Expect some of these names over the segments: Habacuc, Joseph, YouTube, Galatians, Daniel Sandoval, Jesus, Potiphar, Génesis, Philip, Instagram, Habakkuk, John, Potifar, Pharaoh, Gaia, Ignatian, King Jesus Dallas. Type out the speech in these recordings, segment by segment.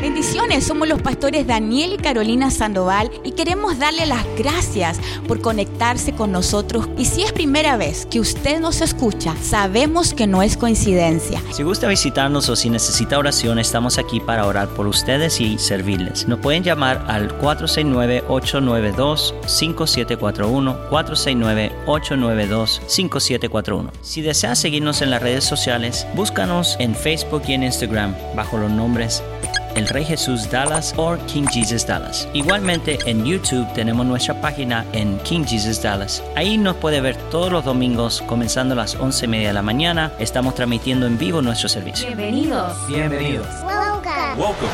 Bendiciones, somos los pastores Daniel y Carolina Sandoval y queremos darle las gracias por conectarse con nosotros. Y si es primera vez que usted nos escucha, sabemos que no es coincidencia. Si gusta visitarnos o si necesita oración, estamos aquí para orar por ustedes y servirles. Nos pueden llamar al 469-892-5741, 469-892-5741. Si desea seguirnos en las redes sociales, búscanos en Facebook y en Instagram bajo los nombres El Rey Jesús Dallas o King Jesus Dallas. Igualmente en YouTube tenemos nuestra página en King Jesus Dallas. Ahí nos puede ver todos los domingos comenzando a las 11:30 de la mañana. Estamos transmitiendo en vivo nuestro servicio. Bienvenidos. Welcome.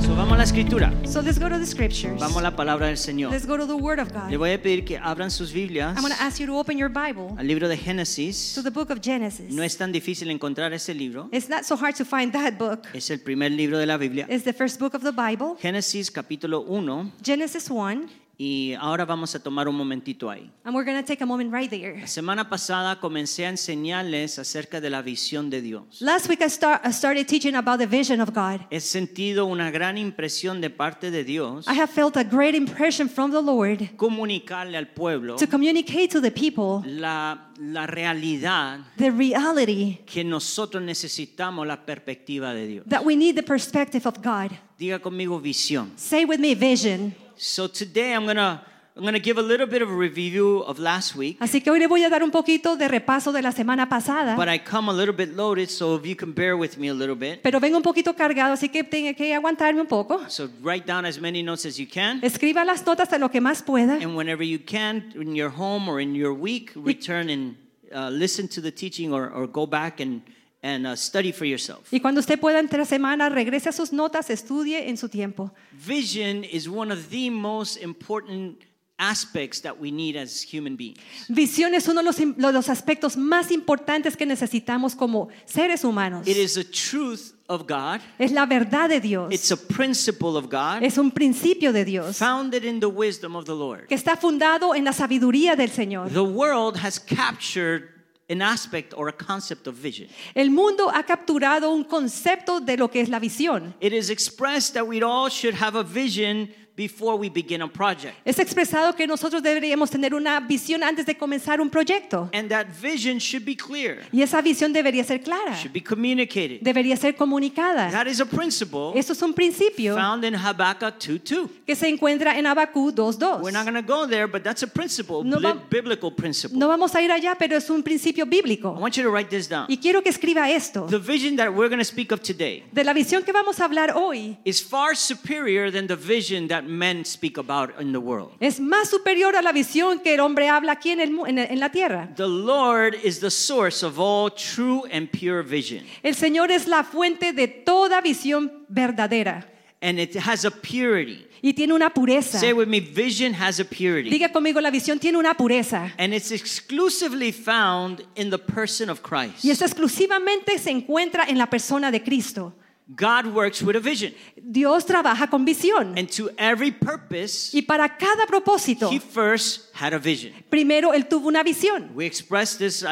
So vamos a la escritura. So let's go to the scriptures. Vamos a la palabra del Señor. Let's go to the word of God. Le voy a pedir que abran sus Biblias. I'm going to ask you to open your Bible. Al libro de Génesis. To the book of Genesis. No es tan difícil encontrar ese libro. It's not so hard to find that book. Es el primer libro de la Biblia. It's the first book of the Bible. Génesis capítulo 1. Genesis 1. Y ahora vamos a tomar un momentito ahí. And we're going to take a moment right there. La semana pasada comencé a enseñarles acerca de la visión de Dios. Last week I started teaching about the vision of God. He sentido una gran impresión de parte de Dios. I have felt a great impression from the Lord. Comunicarle al pueblo. To communicate to the people. La realidad. The reality. Que nosotros necesitamos la perspectiva de Dios. That we need the perspective of God. Diga conmigo visión. Say with me vision. So today I'm going to give a little bit of a review of last week. Así que hoy le voy a dar un poquito de repaso de la semana pasada. But I come a little bit loaded, so if you can bear with me a little bit. Pero vengo un poquito cargado, así que tengo que aguantarme un poco. So write down as many notes as you can. Escriba las notas a lo que más pueda. And whenever you can, in your home or in your week, return and listen to the teaching or go back and study for yourself. Y cuando usted pueda entre semana regrese a sus notas, estudie en su tiempo. Vision is one of the most important aspects that we need as human beings. Visión es uno de los aspectos más importantes que necesitamos como seres humanos. It is a truth of God. Es la verdad de Dios. It's a principle of God. Es un principio de Dios. Founded in the wisdom of the Lord. Que está fundado en la sabiduría del Señor. The world has captured an aspect or a concept of vision. El mundo ha capturado un concepto de lo que es la visión. It is expressed that we all should have a vision before we begin a project. Es expresado que nosotros deberíamos tener una visión antes de comenzar un proyecto. And that vision should be clear. Y esa visión debería ser clara. Should be communicated. Debería ser comunicada. That is a principle. Eso es un principio. Found in Habakkuk 2:2. Que se encuentra en Habacuc 2:2. We're not going to go there, but that's a principle, biblical principle. No vamos a ir allá, pero es un principio bíblico. I want you to write this down. Y quiero que escriba esto. The vision that we're going to speak of today. De la visión que vamos a hablar hoy. Is far superior than the vision that men speak about in the world. Es más superior a la visión que el hombre habla aquí en la tierra. The Lord is the source of all true and pure vision. El Señor es la fuente de toda visión verdadera. And it has a purity. Y tiene una pureza. Say with me, vision has a purity. Diga conmigo, la visión tiene una pureza. And it's exclusively found in the person of Christ. Y es exclusivamente se encuentra en la persona de Cristo. God works with a vision. Dios trabaja con visión. And to every purpose, y para cada propósito, He first had a vision. Primero él tuvo una visión. I expressed this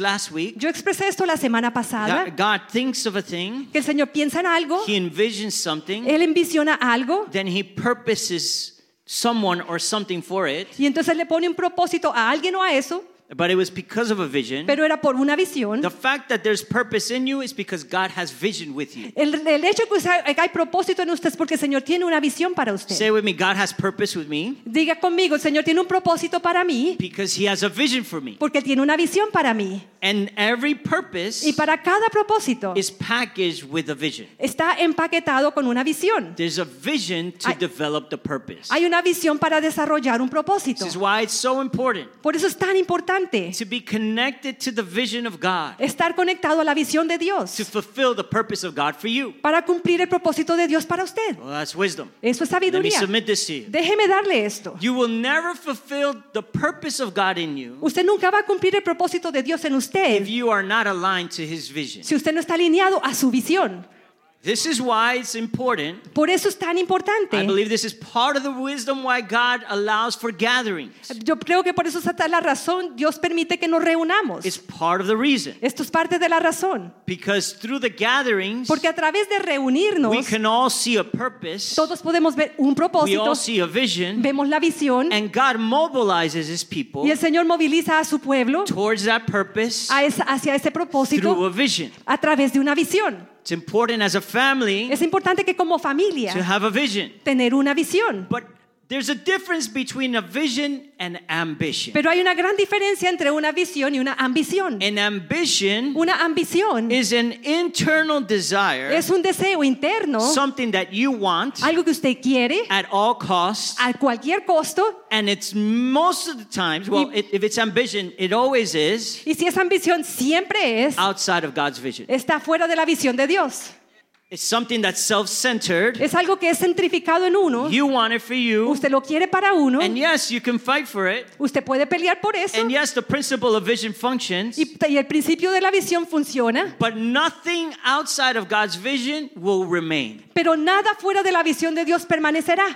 last week. Yo expresé esto la semana pasada. That God thinks of a thing. Que el Señor piensa en algo. He envisions something. Él envisiona algo. Then He purposes someone or something for it. Y entonces le pone un propósito a alguien o a eso. But it was because of a vision. Pero era por una visión. The fact that there's purpose in you is because God has vision with you. El hecho que hay propósito en usted es porque el Señor tiene una visión para usted. Say with me, God has purpose with me. Diga conmigo, el Señor tiene un propósito para mí. Because He has a vision for me. Porque tiene una visión para mí. And every purpose. Y para cada propósito. Is packaged with a vision. Está empaquetado con una visión. There's a vision to develop the purpose. Hay una visión para desarrollar un propósito. This is why it's so important. Por eso es tan importante. To be connected to the vision of God. Estar conectado a la visión de Dios. To fulfill the purpose of God for you. Para cumplir el propósito de Dios para usted. Well, that's wisdom. Eso es sabiduría. Let me submit this to you. Déjeme darle esto. You will never fulfill the purpose of God in you. Usted nunca va a cumplir el propósito de Dios en usted. If you are not aligned to His vision. Si usted no está alineado a su visión. This is why it's important. Por eso es tan importante. I believe this is part of the wisdom why God allows for gatherings. Yo creo que por eso es la razón Dios permite que nos reunamos. It's part of the reason. Esto es parte de la razón. Because through the gatherings, porque a través de reunirnos, we can all see a purpose. Todos podemos ver un propósito. We all see a vision. Vemos la visión. And God mobilizes His people. Y el Señor moviliza a su pueblo. Towards that purpose. Hacia ese propósito. Through a vision. A través de una visión. It's important as a family. Es importante que como familia to have a vision. Tener una visión. But there's a difference between a vision and ambition. Pero hay una gran diferencia entre una visión y una ambición. An ambition, una ambición is an internal desire. Es un deseo interno. Something that you want. Algo que usted quiere. At all costs. A cualquier costo. And it's most of the times, if it's ambition, it always is. Y si es ambición siempre es. Outside of God's vision. Está fuera de la visión de Dios. It's something that's self-centered. Es algo que es centrificado en uno. You want it for you. Usted lo quiere para uno. And yes, you can fight for it. Usted puede pelear por eso. And yes, the principle of vision functions. Y el principio de la visión funciona. But nothing outside of God's vision will remain. Pero nada fuera de la visión de Dios permanecerá.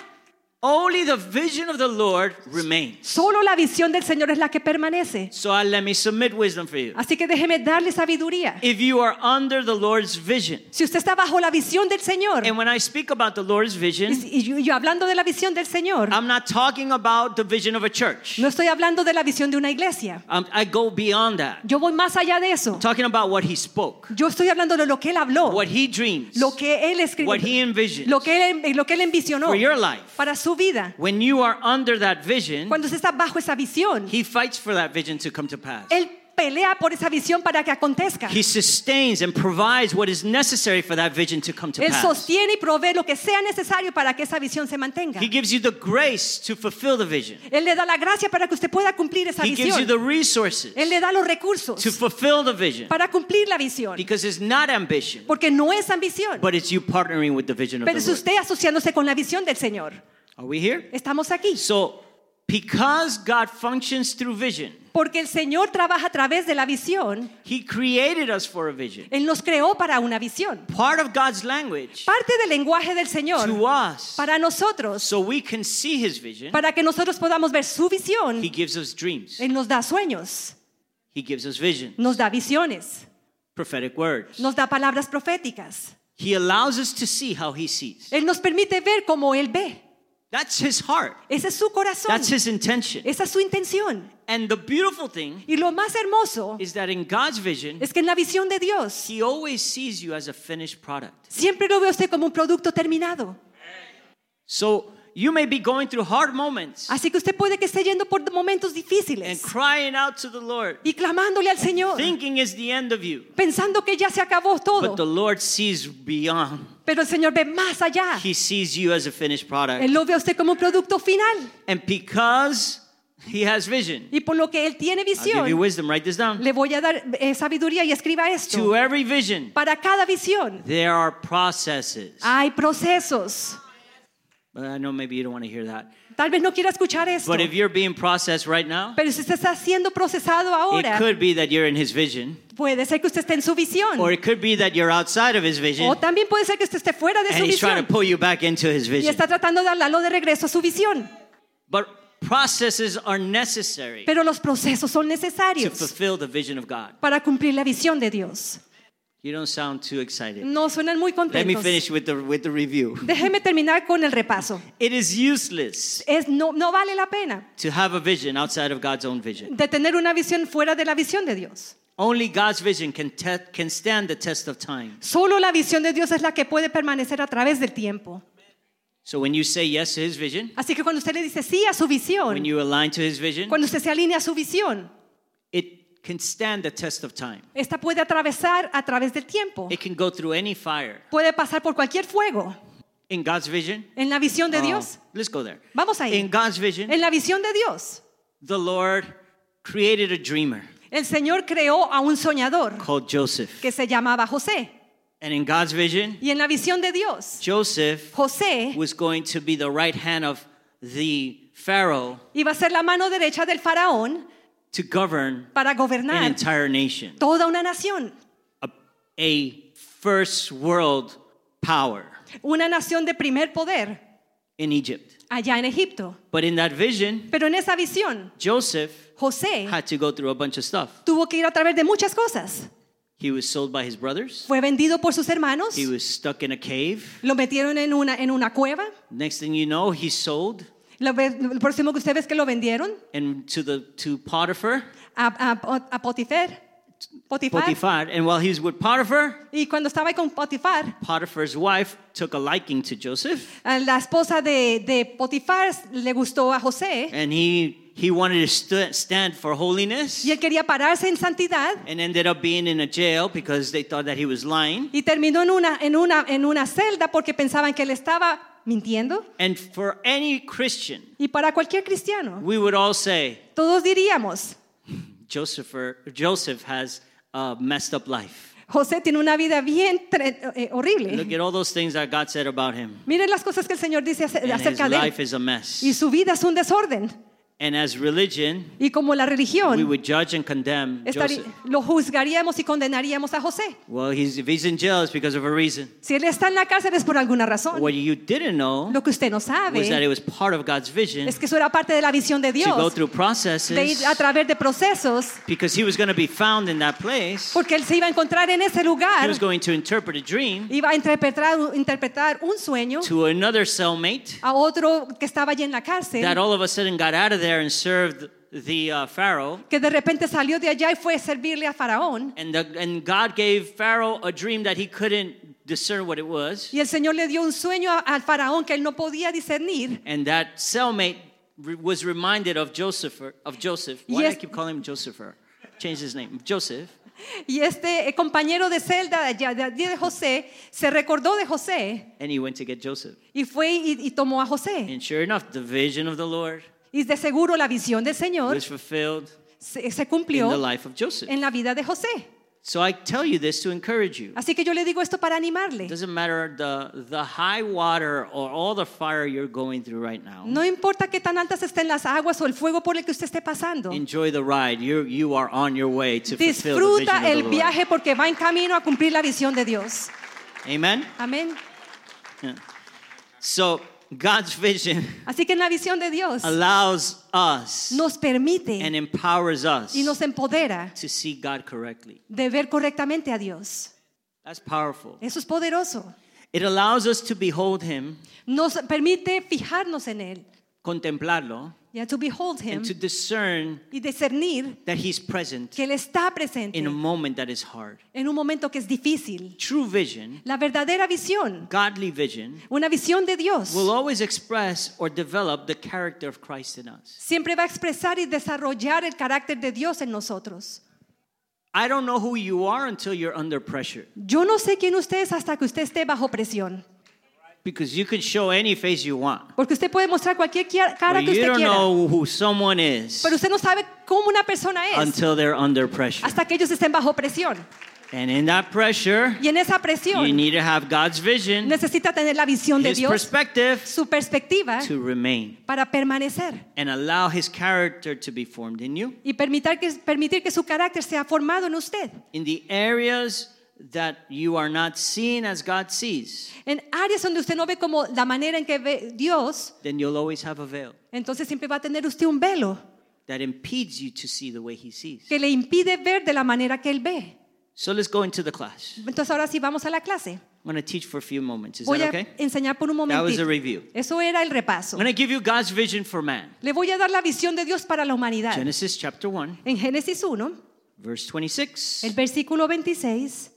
Only the vision of the Lord remains. Solo la visión del Señor es la que permanece. So let me submit wisdom for you. Así que déjeme darle sabiduría. If you are under the Lord's vision. Si usted está bajo la visión del Señor. And when I speak about the Lord's vision, y yo hablando de la visión del Señor. I'm not talking about the vision of a church. No estoy hablando de la visión de una iglesia. I go beyond that. Yo voy más allá de eso. I'm talking about what he spoke. Yo estoy hablando de lo que él habló. What he dreams. Lo que él escribió. What he envisioned. Lo que él envisionó. For your life. Para su vida. When you are under that vision, cuando se está bajo esa visión, he fights for that vision to come to pass. Él pelea por esa visión para que acontezca. He sustains and provides what is necessary for that vision to come to pass. Él sostiene y provee lo que sea necesario para que esa visión se mantenga. He gives you the grace to fulfill the vision. Él le da la gracia para que usted pueda cumplir esa visión. He gives you the resources. Él le da los recursos to fulfill the vision. Para cumplir la visión. Because it's not ambition. Porque no es ambición. But it's you partnering with the vision of the Lord. Pero es usted asociándose con la visión del Señor. Are we here? Estamos aquí. So, because God functions through vision. Porque el Señor trabaja a través de la visión. He created us for a vision. Él nos creó para una visión. Part of God's language. Parte del lenguaje del Señor. To us. Para nosotros. So we can see his vision. Para que nosotros podamos ver su visión. He gives us dreams. Él nos da sueños. He gives us visions. Nos da visiones. Prophetic words. Nos da palabras proféticas. He allows us to see how he sees. Él nos permite ver como él ve. That's his heart. Ese es su corazón. That's his intention. Esa es su intención. And the beautiful thing y lo más hermoso is that in God's vision, es que en la visión de Dios, he always sees you as a finished product. Siempre lo ve usted como un producto terminado. So you may be going through hard moments. Así que usted puede que esté yendo por momentos difíciles. And crying out to the Lord. Y clamándole al Señor. Thinking it's the end of you. Pensando que ya se acabó todo. But the Lord sees beyond. Pero el Señor ve más allá. He sees you as a finished product. Él lo ve a usted como un producto final. And because he has vision. Y por lo que él tiene visión. I'll give you wisdom. Write this down. Le voy a dar sabiduría y escriba esto. To every vision. Para cada visión. There are processes. Hay procesos. But I know maybe you don't want to hear that. Tal vez no quiera escuchar esto. But if you're being processed right now, pero si usted está siendo procesado ahora, it could be that you're in his vision. Puede ser que usted esté en su visión. Or it could be that you're outside of his vision. O también puede ser que usted esté fuera de su visión. And he's trying to pull you back into his vision. Y está tratando de darlo de regreso a su visión. But processes are necessary. Pero los procesos son necesarios. To fulfill the vision of God. Para cumplir la visión de Dios. You don't sound too excited. No suenan muy contentos. Let me finish with the review. Déjeme terminar con el repaso. It is useless. No vale la pena. To have a vision outside of God's own vision. De tener una visión fuera de la visión de Dios. Only God's vision can stand the test of time. Solo la visión de Dios es la que puede permanecer a través del tiempo. So when you say yes to his vision. Así que cuando usted le dice sí a su visión. When you align to his vision. Cuando usted se alinea a su visión. It can stand the test of time. Esta puede atravesar a través del tiempo. It can go through any fire. Puede pasar por cualquier fuego. In God's vision. En la visión de Dios. Let's go there. Vamos ahí. In God's vision. En la visión de Dios. The Lord created a dreamer. El Señor creó a un soñador. Called Joseph. Que se llamaba José. And in God's vision. Y en la visión de Dios. José was going to be the right hand of the Pharaoh. Iba a ser la mano derecha del faraón. To govern an entire nation. Toda una nación. A first world power. Una nación de primer poder. In Egypt. Allá en Egipto. But in that vision, pero en esa visión, José had to go through a bunch of stuff. Tuvo que ir a través de muchas cosas. He was sold by his brothers. Fue vendido por sus hermanos. He was stuck in a cave. Lo metieron en una cueva. Next thing you know, he's sold. Lo próximo que usted ve es que lo vendieron. And to Potiphar. A Potiphar. And while he was with Potiphar, y cuando estaba ahí con Potiphar, Potiphar's wife took a liking to Joseph. La esposa de Potifar le gustó a José. And he wanted to stand for holiness. Y él quería pararse en santidad. And ended up being in a jail because they thought that he was lying. Y terminó en una celda porque pensaban que él estaba mintiendo. And for any Christian, y para cualquier cristiano, we would all say, todos diríamos, Joseph has a messed up life. José tiene una vida bien horrible. Look at all those things that God said about him. Miren las cosas que el Señor dice acerca de él. And his life is a mess. Y su vida es un desorden. And as religion, y como la religión, we would judge and condemn Joseph. Lo juzgaríamos y condenaríamos a José. Well, if he's in jail, it's because of a reason. Si él está en la cárcel es por alguna razón. What you didn't know, lo que usted no sabe, was that it was part of God's vision. Es que eso era parte de la visión de Dios. To go through processes. De ir a través de procesos. Because he was going to be found in that place. Porque él se iba a encontrar en ese lugar. He was going to interpret a dream. Iba a interpretar un sueño. To another cellmate. A otro que estaba allí en la cárcel. That all of a sudden got out of there and served the Pharaoh. Que de repente salió de allá y fue a servirle a Faraón. And God gave Pharaoh a dream that he couldn't discern what it was. Y el Señor le dio un sueño al Faraón que él no podía discernir. And that cellmate was reminded of Joseph. Why do I keep calling him Joseph? Change his name. Joseph. Y este compañero de celda de José se recordó de José. And he went to get Joseph. Y fue y tomó a José. And sure enough, the vision of the Lord. Y de seguro la visión del Señor se cumplió en la vida de José. So I tell you this to encourage you. Así que yo le digo esto para animarle. Doesn't matter the high water or all the fire you're going through right now. No importa qué tan altas estén las aguas o el fuego por el que usted esté pasando. Enjoy the ride. You are on your way to fulfill the vision of the Lord. Disfruta el viaje porque va en camino a cumplir la visión de Dios. Amen. Amén. Yeah. So God's vision así que en la visión de Dios allows us nos permite and empowers us y nos empodera to see God correctly. De ver correctamente a Dios. That's powerful. Eso es poderoso. It allows us to behold him. Nos permite fijarnos en él. Contemplarlo. Yeah, to behold him and to discern y discernir that he's present que él está presente in a moment that is hard. En un momento que es difícil. True vision, la verdadera visión, godly vision, una visión de Dios, will always express or develop the character of Christ in us. Siempre va a expresar y desarrollar el carácter de Dios en nosotros. I don't know who you are until you're under pressure. Yo no sé quién usted es hasta que usted esté bajo presión. Because you can show any face you want. Porque usted puede mostrar cualquier cara que usted quiera. But you don't know who someone is. Pero usted no sabe cómo una persona es. Until they're under pressure. Hasta que ellos estén bajo presión. And in that pressure, y en esa presión, you need to have God's vision. Necesita tener la visión de Dios. Perspective. Su perspectiva. To remain. Para permanecer. And allow his character to be formed in you. Y permitir que su carácter sea formado en usted. In the areas that you are not seen as God sees. En áreas donde usted no ve como la manera en que ve Dios. Then you'll always have a veil. Entonces siempre va a tener usted un velo. That impedes you to see the way he sees. Que le impide ver de la manera que él ve. So let's go into the class. Entonces ahora sí vamos a la clase. I'm going to teach for a few moments. Is that okay? Enseñar por un momentito. That was a review. Eso era el repaso. I'm going to give you God's vision for man. Le voy a dar la visión de Dios para la humanidad. Genesis chapter 1. En Génesis 1, verse 26. El versículo 26.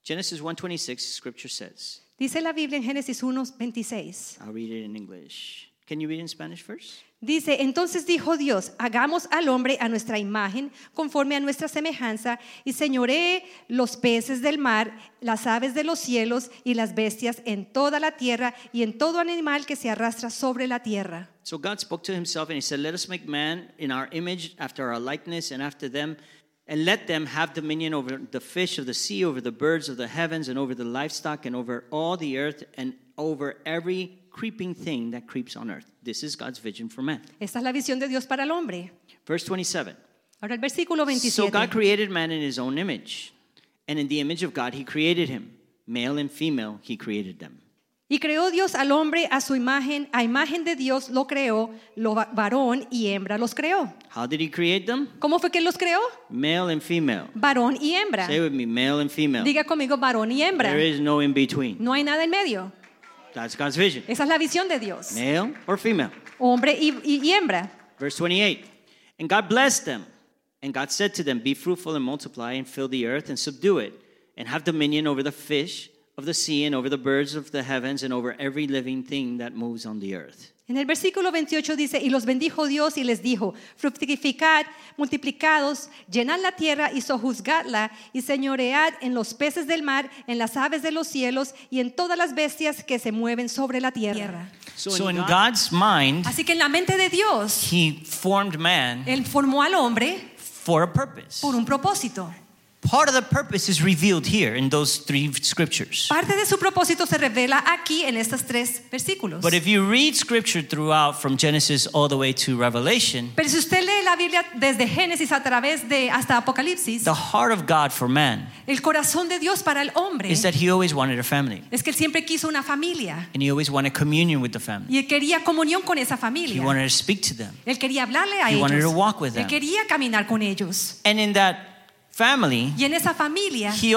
Genesis 1:26, Scripture says. Dice la Biblia en Génesis 1:26. I'll read it in English. Can you read it in Spanish first? Dice, entonces dijo Dios, hagamos al hombre a nuestra imagen, conforme a nuestra semejanza, y señoree los peces del mar, las aves de los cielos y las bestias en toda la tierra y en todo animal que se arrastra sobre la tierra. So God spoke to himself and he said, let us make man in our image, after our likeness, and after them. And let them have dominion over the fish of the sea, over the birds of the heavens, and over the livestock, and over all the earth, and over every creeping thing that creeps on earth. This is God's vision for man. Esta es la visión de Dios para el hombre. Verse 27. Ahora el versículo 27. So God created man in his own image, and in the image of God he created him. Male and female, he created them. Y creó Dios al hombre a su imagen, a imagen de Dios lo creó, lo varón y hembra los creó. How did he create them? ¿Cómo fue que los creó? Male and female. Varón y hembra. Say with me, male and female. Diga conmigo, varón y hembra. There is no in between. No hay nada en medio. That's God's vision. Esa es la visión de Dios. Male or female. Hombre y hembra. Verse 28. And God blessed them, and God said to them, be fruitful and multiply and fill the earth and subdue it, and have dominion over the fish of the sea and over the birds of the heavens and over every living thing that moves on the earth. En el versículo 28 dice, y los bendijo Dios y les dijo, fructificad, multiplicados, llenad la tierra y sojuzgadla y señoread en los peces del mar, en las aves de los cielos y en todas las bestias que se mueven sobre la tierra. So in God's mind, así que en la mente de Dios, he formed man. Él formó al hombre for a purpose. Por un propósito. Part of the purpose is revealed here in those three scriptures. Parte de su propósito se revela aquí en estos tres versículos. But if you read scripture throughout from Genesis all the way to Revelation, pero si usted lee la Biblia desde Génesis a través de hasta Apocalipsis, the heart of God for man, el corazón de Dios para el hombre, is that he always wanted a family. Es que él siempre quiso una familia. And he always wanted communion with the family. Y él quería comunión con esa familia. He wanted to speak to them. Él quería hablarle a ellos. He wanted to walk with them. Él quería caminar con ellos. And in that family, y en esa familia, he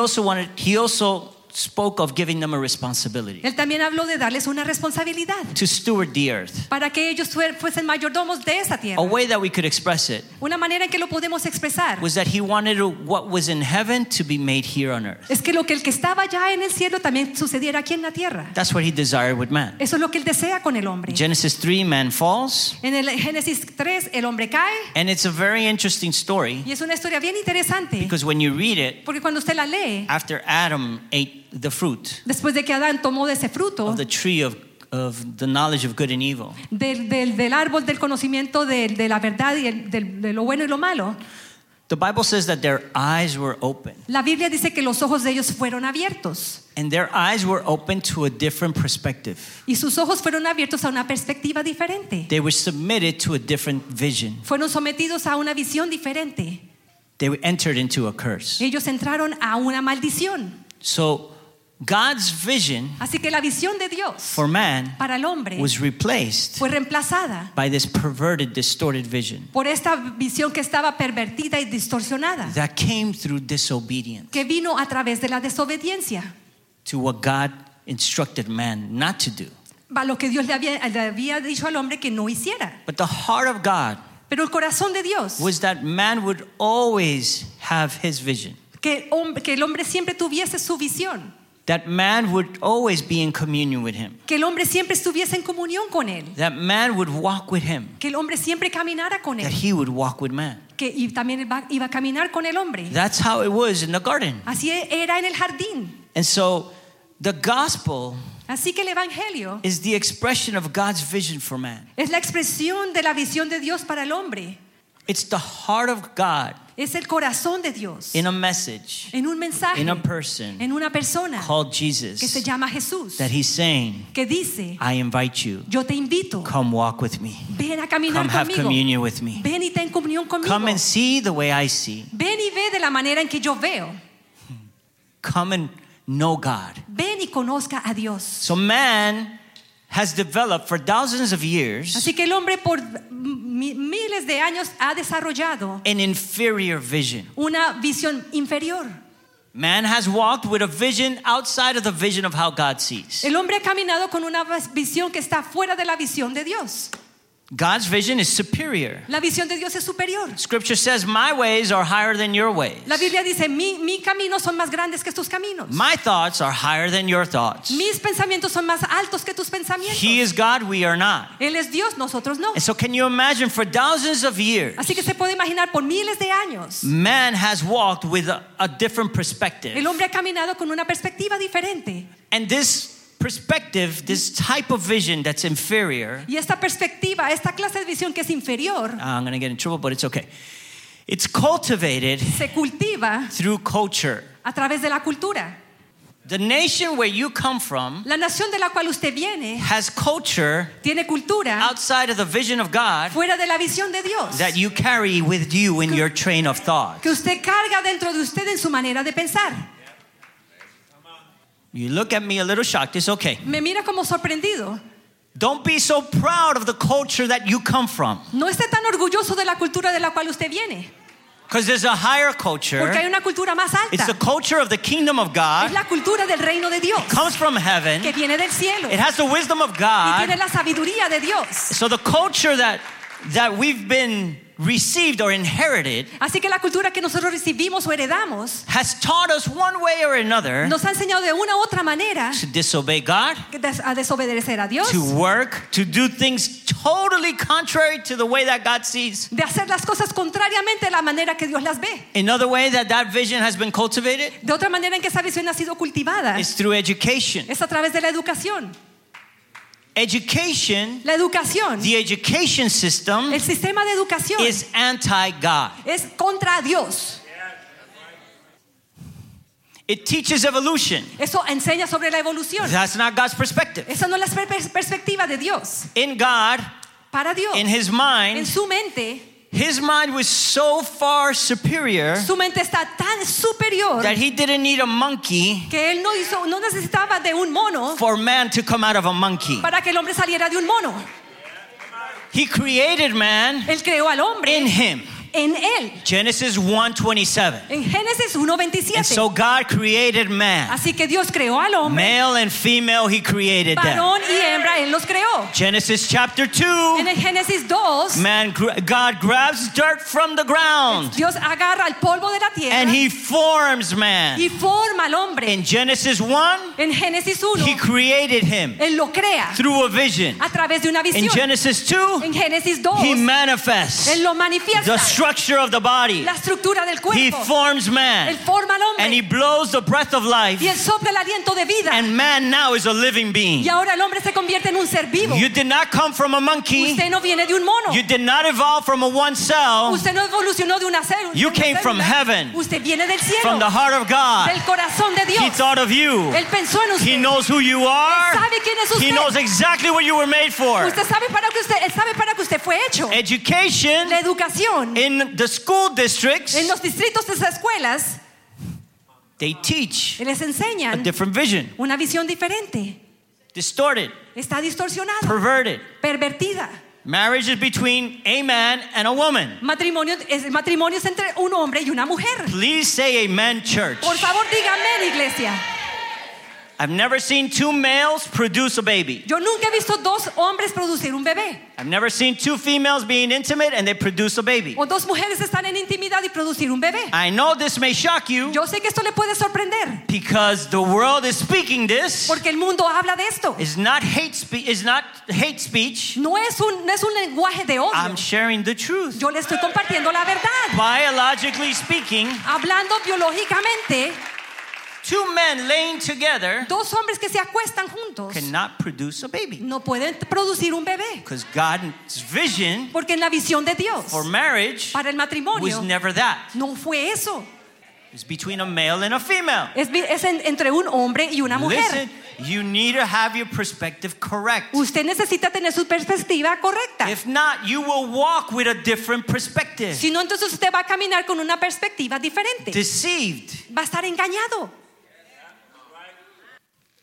also spoke of giving them a responsibility. Él también habló de darles una responsabilidad. To steward the earth. Para que ellos fuesen mayordomos de esa tierra. A way that we could express it. Una manera en que lo podemos expresar. Was that he wanted what was in heaven to be made here on earth. Es que lo que el que estaba ya en el cielo también sucediera aquí en la tierra. That's what he desired with man. Eso es lo que él desea con el hombre. Genesis 3, man falls. En el Génesis 3 el hombre cae. And it's a very interesting story. Y es una historia bien interesante. Because when you read it, porque cuando usted la lee, after Adam ate the fruit, después de que Adán tomó de ese fruto, of the tree of the knowledge of good and evil, del árbol del conocimiento de la verdad y de lo bueno y lo malo, the Bible says that their eyes were open. La Biblia dice que los ojos de ellos fueron abiertos. And their eyes were open to a different perspective. Y sus ojos fueron abiertos a una perspectiva diferente. They were submitted to a different vision. Fueron sometidos a una visión diferente. They were entered into a curse. Ellos entraron a una maldición. So God's vision, así que la visión de Dios for man, para el hombre, was replaced, fue reemplazada, by this perverted, distorted vision, por esta visión que estaba pervertida y distorsionada, that came through disobedience, que vino a través de la desobediencia, to what God instructed man not to do, a lo que Dios le había dicho al hombre que no hiciera. But the heart of God, pero el corazón de Dios, was that man would always have his vision, que el hombre siempre tuviese su visión. That man would always be in communion with him. Que el hombre siempre estuviese en comunión con él. That man would walk with him. Que el hombre siempre caminara con él. That he would walk with man. Que también iba a caminar con el hombre. That's how it was in the garden. Así era en el jardín. And so the gospel, así que el evangelio, is the expression of God's vision for man. Es la expresión de la visión de Dios para el hombre. It's the heart of God. Es el corazón de Dios. In a message. En un mensaje. In a person. En una persona. Called Jesus. Que se llama Jesús. That he's saying. Que dice. I invite you. Yo te invito. Come walk with me. Ven a caminar conmigo. Come have communion with me. Ven y ten comunión conmigo. Come and see the way I see. Ven y ve de la manera en que yo veo. Come and know God. Ven y conozca a Dios. So man has developed for thousands of years. Así que el hombre por miles de años ha desarrollado an inferior vision. Una visión inferior. Man has walked with a vision outside of the vision of how God sees. El hombre ha caminado con una visión que está fuera de la visión de Dios. God's vision is superior. La visión de Dios es superior. Scripture says, my ways are higher than your ways. La Biblia dice, mis caminos son más grandes que tus caminos. My thoughts are higher than your thoughts. Mis pensamientos son más altos que tus pensamientos. He is God, we are not. Él es Dios, nosotros no. And so can you imagine for thousands of years? Así que se puede imaginar por miles de años. Man has walked with a different perspective. El hombre ha caminado con una perspectiva diferente. And this perspective, this type of vision that's inferior. Y esta perspectiva, esta clase de visión que es inferior. I'm going to get in trouble, but it's okay. It's cultivated. Se cultiva through culture. A través de la cultura. The nation where you come from, la nación de la cual usted viene, has culture, tiene cultura, outside of the vision of God, fuera de la visión de Dios, that you carry with you in your train of thought. Que usted carga dentro de usted en su manera de pensar. You look at me a little shocked. It's okay. Me mira como sorprendido. Don't be so proud of the culture that you come from. No esté tan orgulloso de la cultura de la cual usted viene. Because there's a higher culture. Porque hay una cultura más alta. It's the culture of the kingdom of God. Es la cultura del reino de Dios. It comes from heaven. Que viene del cielo. It has the wisdom of God. Y tiene la sabiduría de Dios. So the culture that we've been received or inherited, así que la cultura que nosotros recibimos o heredamos, has taught us one way or another, nos ha enseñado de una u otra manera, to disobey God, a desobedecer a Dios, to work, to do things totally contrary to the way that God sees, de hacer las cosas contrariamente a la manera que Dios las ve. Another way that vision has been cultivated, de otra manera en que esa visión ha sido cultivada, is through education. Es a través de la educación. Education, la educación, the education system, el sistema de educación, is anti-God. Es contra Dios. It teaches evolution. Eso enseña sobre la evolución. That's not God's perspective. Esa no es la perspectiva de Dios. In God, para Dios, in His mind, en su mente, His mind was so far superior, su mente está tan superior, that he didn't need a monkey, que él no necesitaba de un mono, for man to come out of a monkey. Para que el hombre saliera de un mono. He created man, él creó al hombre, in him. En él. Genesis 1:27. En Génesis 1:27. And so God created man. Así que Dios creó al hombre. Male and female he created them. Varón y hembra él los creó. Genesis chapter 2. En el Génesis 2. God grabs dirt from the ground. Dios agarra el polvo de la tierra. And he forms man. Y forma al hombre. In Genesis 1. En Génesis 1. He created him. Él lo crea. Through a vision. A través de una visión. In Genesis 2. En Génesis 2. He manifests. Él lo manifiesta. Structure of the body. La estructura del cuerpo. He forms man. Él forma al hombre. And he blows the breath of life. Y él sopla el aliento de vida. And man now is a living being. Y ahora el hombre se convierte en un ser vivo. You did not come from a monkey. Usted no viene de un mono. You did not evolve from one cell. Usted no evolucionó de una célula. You came from heaven. Usted viene del cielo. From the heart of God. Del corazón de Dios. He thought of you. Él pensó en usted. He knows who you are. Él sabe quién es usted. He knows exactly what you were made for. Usted sabe para qué usted, él sabe para qué usted fue hecho. Education. La educación. In the school districts, en los distritos de esas escuelas, they teach les enseñan a different vision, una visión diferente, distorted, está distorsionada, perverted, pervertida. Marriage is between a man and a woman. Matrimonio es entre un hombre y una mujer. Please say amen, church. Por favor, diga amén, iglesia. I've never seen two males produce a baby. Yo nunca he visto dos hombres producir un bebé. I've never seen two females being intimate and they produce a baby. O dos mujeres están en intimidad y producir un bebé. I know this may shock you. Yo sé que esto le puede sorprender. Because the world is speaking this. Porque el mundo habla de esto. It's not hate speech. No es un lenguaje de odio. I'm sharing the truth. Yo le estoy compartiendo la verdad. Biologically speaking, hablando biológicamente, two men laying together, dos hombres que se acuestan juntos, cannot produce a baby. No pueden producir un bebé. Because God's vision, porque en la visión de Dios, for marriage, para el matrimonio, was never that. No fue eso. It's between a male and a female. Es entre un hombre y una mujer. Listen, you need to have your perspective correct. Usted necesita tener su perspectiva correcta. If not, you will walk with a different perspective. Si no, entonces usted va a caminar con una perspectiva diferente. Deceived. Va a estar engañado.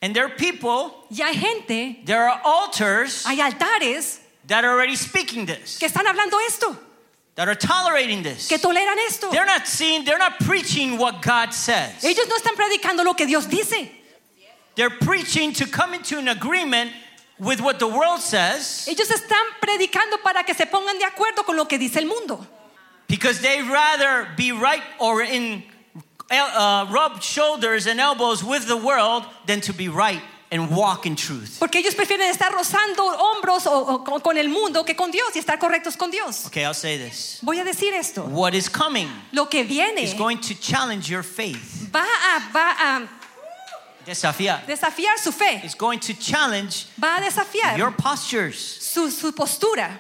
And there are people, y hay gente, there are altars, hay altares, that are already speaking this, que están hablando esto, that are tolerating this, que toleran esto. They're not preaching what God says. Ellos no están predicando lo que Dios dice. They're preaching to come into an agreement with what the world says. Ellos están predicando para que se pongan de acuerdo con lo que dice el mundo. Because they rather be right or in rub shoulders and elbows with the world than to be right and walk in truth. Porque ellos prefieren estar rozando hombros o con el mundo que con Dios y estar correctos con Dios. Okay, I'll say this. Voy a decir esto. What is coming? Lo que viene is going to challenge your faith. Va a desafiar su fe. It's going to challenge your postures. Su postura.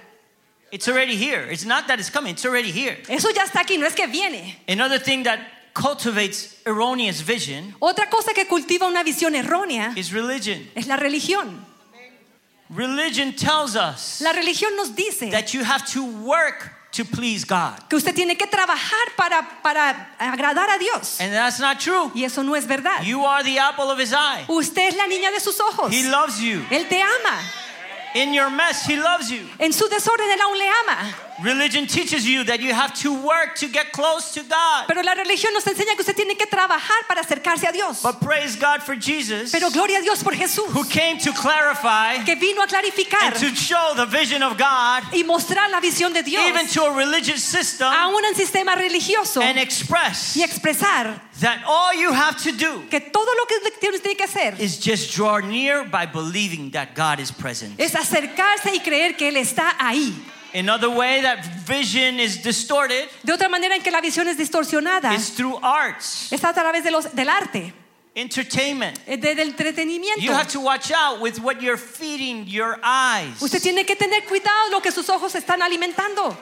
It's already here. It's not that it's coming. It's already here. Eso ya está aquí, no es que viene. Another thing that cultivates erroneous vision, otra cosa que cultiva una visión errónea, is religion. Es la religión. Religion tells us, la religión nos dice, that you have to work to please God. Que usted tiene que trabajar para agradar a Dios. And that's not true. Y eso no es verdad. You are the apple of his eye. Usted es la niña de sus ojos. He loves you. Él te ama. In your mess, he loves you. En su desorden, él aún le ama. Religion teaches you that you have to work to get close to God. Pero la religión nos enseña que usted tiene que trabajar para acercarse a Dios. But praise God for Jesus. Pero gloria a Dios por Jesús. Who came to clarify. Que vino a clarificar. And to show the vision of God. Y mostrar la visión de Dios. Even to a religious system. A un sistema religioso. And express. Y expresar. That all you have to do que todo lo que tiene que hacer is just draw near by believing that God is present. Es acercarse y creer que él está ahí. Another way that vision is distorted. De otra manera en que la visión es distorsionada. Is through arts. Es a través del arte. Entertainment. You have to watch out with what you're feeding your eyes. Usted tiene que tener cuidado lo que sus ojos están alimentando.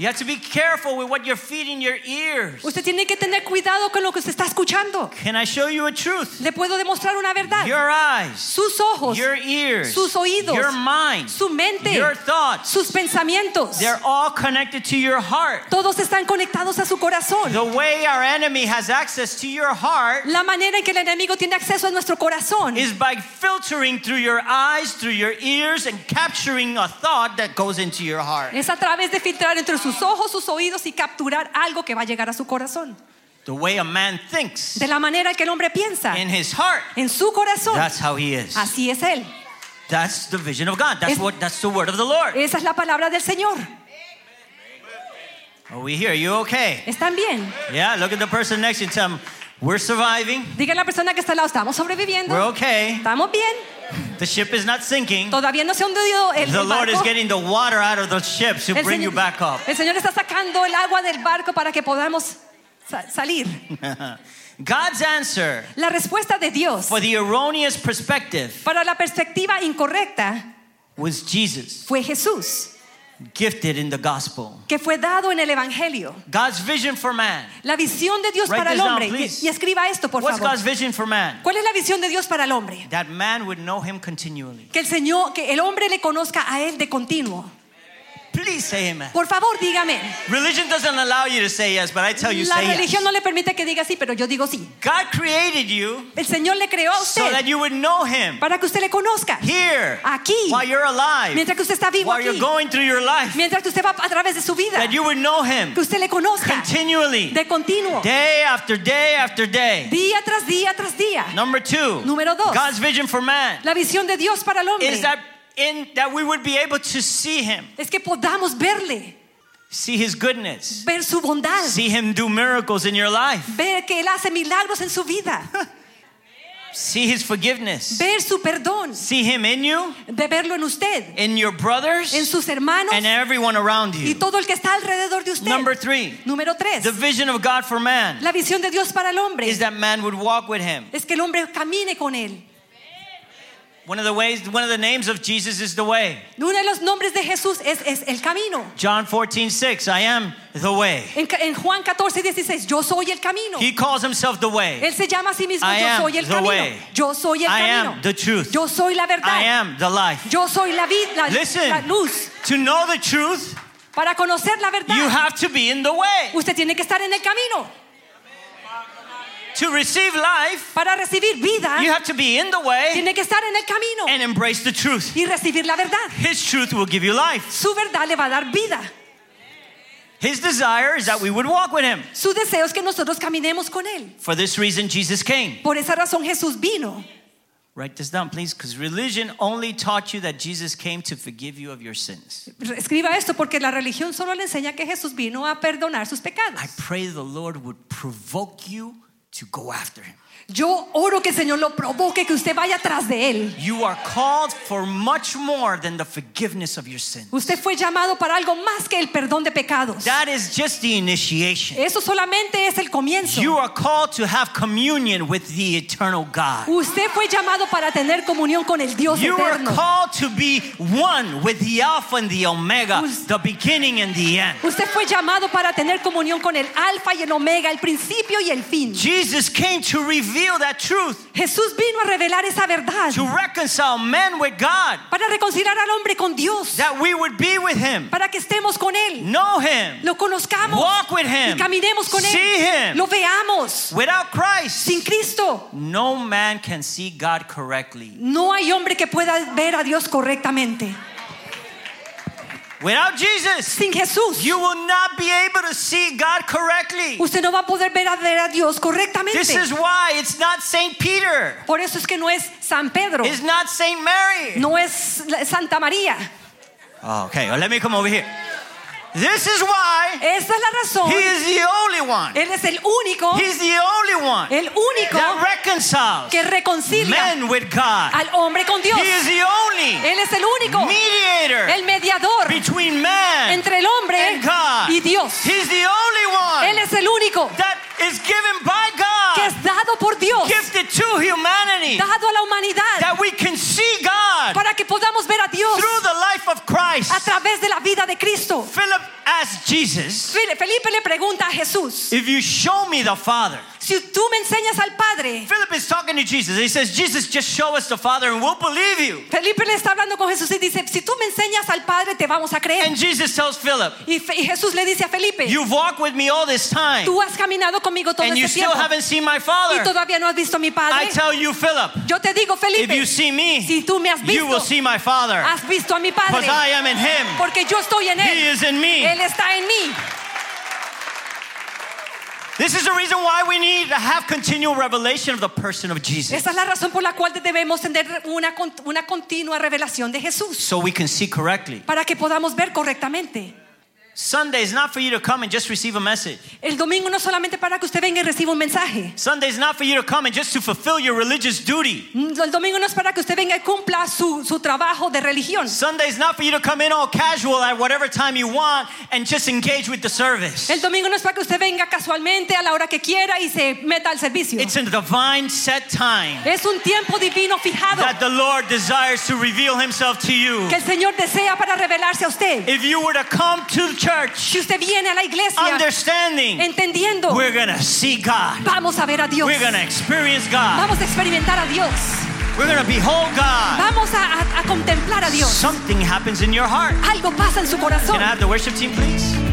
You have to be careful with what you're feeding your ears. Usted tiene que tener cuidado con lo que se está escuchando. Can I show you a truth? Le puedo demostrar una verdad. Your eyes. Sus ojos. Your ears. Sus oídos. Your mind. Su mente. Your thoughts. Sus pensamientos. They're all connected to your heart. Todos están conectados a su corazón. The way our enemy has access to your heart. La manera en que el enemigo tiene acceso a nuestro corazón. Is by filtering through your eyes, through your ears, and capturing a thought that goes into your heart. Es a través de filtrar entre sus ojos, sus oídos y capturar algo que va a llegar a su corazón. The way a man thinks, de la manera que el hombre piensa, in his heart, en su corazón, that's how he is. Así es él. That's the vision of God. That's the word of the Lord. Esa es la palabra del Señor. Are we here? You okay? ¿Están bien? Yeah, look at the person next to you. Tell them, we're surviving. Diga a la persona que está al lado, estamos sobreviviendo. We're okay. Estamos bien. The ship is not sinking. Todavía no se ha hundido el barco. The Lord is getting the water out of the ship to bring you back up. El Señor está sacando el agua del barco para que podamos salir. God's answer. La respuesta de Dios. For the erroneous perspective. Para la perspectiva incorrecta. Was Jesus. Fue Jesús. Gifted in the gospel. Que fue dado en el evangelio. God's vision for man. La visión de Dios para el hombre. Y escriba esto, por favor. What's God's vision for man? ¿Cuál es la visión de Dios para el hombre? That man would know him continually. Que el hombre le conozca a él de continuo. Please say amen. Por favor, dígame. Religion doesn't allow you to say yes, but I tell you say yes. La religión no le permite que diga sí, pero yo digo sí. God created you. El Señor le creó a usted. So that you would know him. Para que usted le conozca. Here. Aquí. While you're alive. Mientras que usted está vivo while aquí. While you're going through your life. Mientras que usted va a través de su vida. That you would know him. Que usted le conozca. Continually. De continuo. Day after day after day. Día tras día tras día. Number 2. Número 2. God's vision for man. La visión de Dios para el hombre. Is that in that we would be able to see him. Es que podamos verle. See his goodness. Ver su bondad. See him do miracles in your life. Ver que él hace milagros en su vida. See his forgiveness. Ver su perdón. See him in you. De verlo en usted. In your brothers. En sus hermanos. And everyone around you. Y todo el que está alrededor de usted. Number 3. Número 3. The vision of God for man. La visión de Dios para el hombre. Is that man would walk with him. Es que el hombre camine con él. One of the names of Jesus is the way. Uno de los nombres de Jesús es el camino. John 14:6, I am the way. En Juan 14:16, yo soy el camino. He calls himself the way. Él se llama a sí mismo, yo soy el camino. Yo soy el camino. I am the truth. Yo soy la verdad. I am the life. Yo soy la vida, la luz. To know the truth, para conocer la verdad, you have to be in the way. Usted tiene que estar en el camino. To receive life, para recibir vida, you have to be in the way, tiene que estar en el camino, and embrace the truth. Y recibir la verdad. His truth will give you life. Su verdad le va a dar vida. His desire is that we would walk with him. Su deseo es que nosotros caminemos con él. For this reason, Jesus came. Por esa razón, Jesús vino. Write this down, please, because religion only taught you that Jesus came to forgive you of your sins. Escriba esto porque la religión solo le enseña que Jesús vino a perdonar sus pecados. I pray the Lord would provoke you to go after him. Yo oro que el Señor lo provoque, que usted vaya tras de él. You are called for much more than the forgiveness of your sins. Usted fue llamado para algo más que el perdón de pecados. That is just the initiation. Eso solamente es el comienzo. You are called to have communion with the eternal God. Usted fue llamado para tener comunión con el Dios eterno. You are called to be one with the Alpha and the Omega, the beginning and the end. Usted fue llamado para tener comunión con el Alfa y el Omega, el principio y el fin. Jesus Jesus came to reveal that truth. Jesús vino a revelar esa verdad. To reconcile man with God. Para reconciliar al hombre con Dios. That we would be with him. Para que estemos con él. Know him. Lo conozcamos. Walk with him. Y caminemos con see él. Him. Lo veamos. Without Christ. Sin Cristo. No man can see God correctly. No hay hombre que pueda ver a Dios correctamente. Without Jesus, sin Jesús, you will not be able to see God correctly. Usted no va a poder ver a Dios correctamente. This is why it's not Saint Peter. Por eso es que no es San Pedro. It's not Saint Mary. No es Santa María. Oh, okay, well, let me come over here. This is why esta es la razón. He is the only one. Él es el único. He's the only one. El único that reconciles que reconcilia men with God. Al hombre con Dios. He is the only él es el único mediator. El mediador between man entre el hombre and God. Y Dios. He's the only one. Él es el único that is given by God. Que es dado por Dios. Gifted to humanity. Dado a la humanidad. That we can see God. Para que podamos ver a Dios. Through the life of Christ. A través de la vida de Cristo. Philip asked Jesus, Felipe le pregunta a Jesús, if you show me the Father. Si tú me enseñas al Padre. Philip is talking to Jesus. He says, Jesus, just show us the Father and we'll believe you. Felipe le está hablando con Jesús y dice, si tú me enseñas al Padre, te vamos a creer. And Jesus tells Philip, y Jesús le dice a Felipe, you've walked with me all this time. Tú has caminado conmigo todo este tiempo. And you still haven't seen my Father. Y todavía no has visto mi Padre. I tell you, Philip, yo te digo, Felipe, if you see me, si tú me has visto, you will see my Father. Has visto a mi Padre. Because I am in him. Porque yo estoy en él. He is in me. Él está en mí. This is the reason why we need to have continual revelation of the person of Jesus. Esa es la razón por la cual debemos tener una continua revelación de Jesús. So we can see correctly. Para que podamos ver correctamente. Sunday is not for you to come and just receive a message. El domingo no solamente para que usted venga y reciba un mensaje. Sunday is not for you to come and just to fulfill your religious duty. El domingo no es para que usted venga y cumpla su trabajo de religión. Sunday is not for you to come in all casual at whatever time you want and just engage with the service. El domingo no es para que usted venga casualmente a la hora que quiera y se meta al servicio. It's a divine set time. Es un tiempo divino fijado. That the Lord desires to reveal himself to you. Que el Señor desea para revelarse a usted. If you were to come to the church, si usted viene a la iglesia, understanding, entendiendo, we're going to see God. Vamos a ver a Dios. We're going to experience God. Vamos a experimentar a Dios. We're going to behold God. Vamos a contemplar a Dios. Something happens in your heart. Algo pasa en su corazón. Can I have the worship team, please?